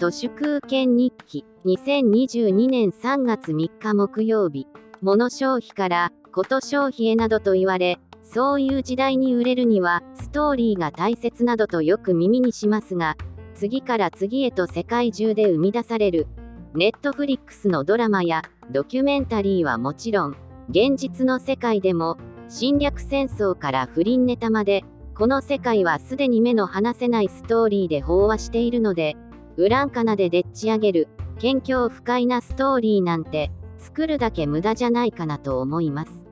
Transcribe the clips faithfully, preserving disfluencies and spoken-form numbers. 都市空間日記にせんにじゅうにねんさんがつみっか木曜日。物消費からこと消費へなどと言われ、そういう時代に売れるにはストーリーが大切などとよく耳にしますが、次から次へと世界中で生み出されるネットフリックスのドラマやドキュメンタリーはもちろん、現実の世界でも侵略戦争から不倫ネタまで、この世界はすでに目の離せないストーリーで飽和しているので、ウランカナででっち上げる謙虚不快なストーリーなんて作るだけ無駄じゃないかなと思います。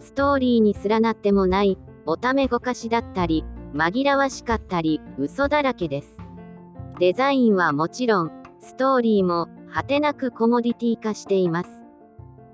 ストーリーにすらなってもないおためごかしだったり、紛らわしかったり、嘘だらけです。デザインはもちろん、ストーリーも果てなくコモディティ化しています。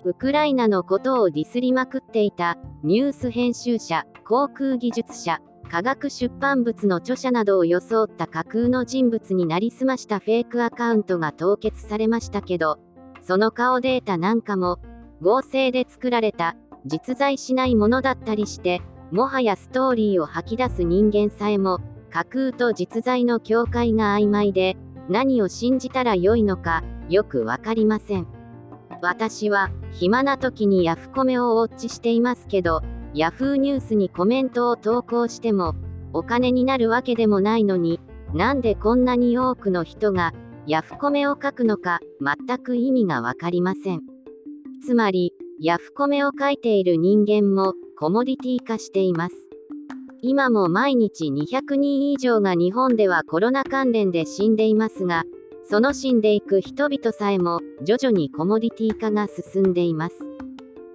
ウクライナのことをディスりまくっていたニュース編集者、航空技術者、科学出版物の著者などを装った架空の人物になりすましたフェイクアカウントが凍結されましたけど、その顔データなんかも合成で作られた実在しないものだったりして、もはやストーリーを吐き出す人間さえも架空と実在の境界が曖昧で、何を信じたらよいのかよく分かりません。私は暇な時にヤフコメをウォッチしていますけど、ヤフーニュースにコメントを投稿してもお金になるわけでもないのに、なんでこんなに多くの人がヤフコメを書くのか全く意味が分かりません。つまりヤフコメを書いている人間もコモディティ化しています。今も毎日にひゃくにん以上が日本ではコロナ関連で死んでいますが、その死んでいく人々さえも徐々にコモディティ化が進んでいます。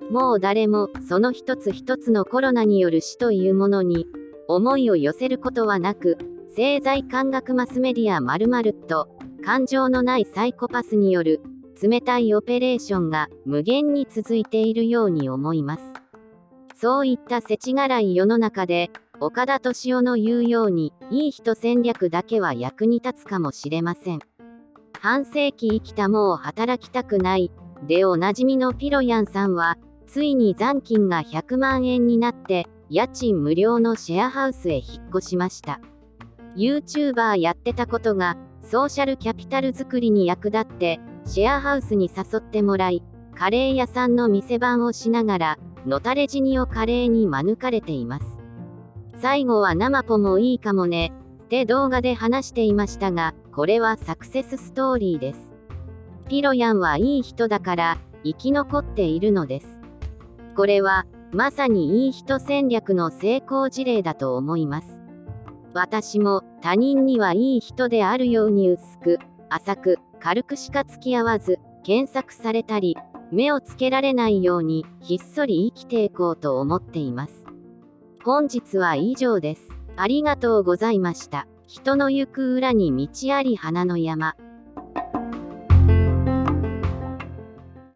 もう誰もその一つ一つのコロナによる死というものに思いを寄せることはなく、政財官学マスメディア〇〇と感情のないサイコパスによる冷たいオペレーションが無限に続いているように思います。そういった世知辛い世の中で、岡田敏夫の言うようにいい人戦略だけは役に立つかもしれません。半世紀生きた、もう働きたくないでおなじみのピロヤンさんは、ついに残金がひゃくまんえんになって家賃無料のシェアハウスへ引っ越しました。 YouTuber やってたことがソーシャルキャピタル作りに役立って、シェアハウスに誘ってもらい、カレー屋さんの店番をしながらのたれ死にをカレーに免れています。最後は生ポもいいかもねって動画で話していましたが、これはサクセスストーリーです。ピロヤンはいい人だから生き残っているのです。これはまさにいい人戦略の成功事例だと思います。私も他人にはいい人であるように薄く浅く軽くしか付き合わず、検索されたり目をつけられないようにひっそり生きていこうと思っています。本日は以上です。ありがとうございました。人の行く裏に道あり花の山。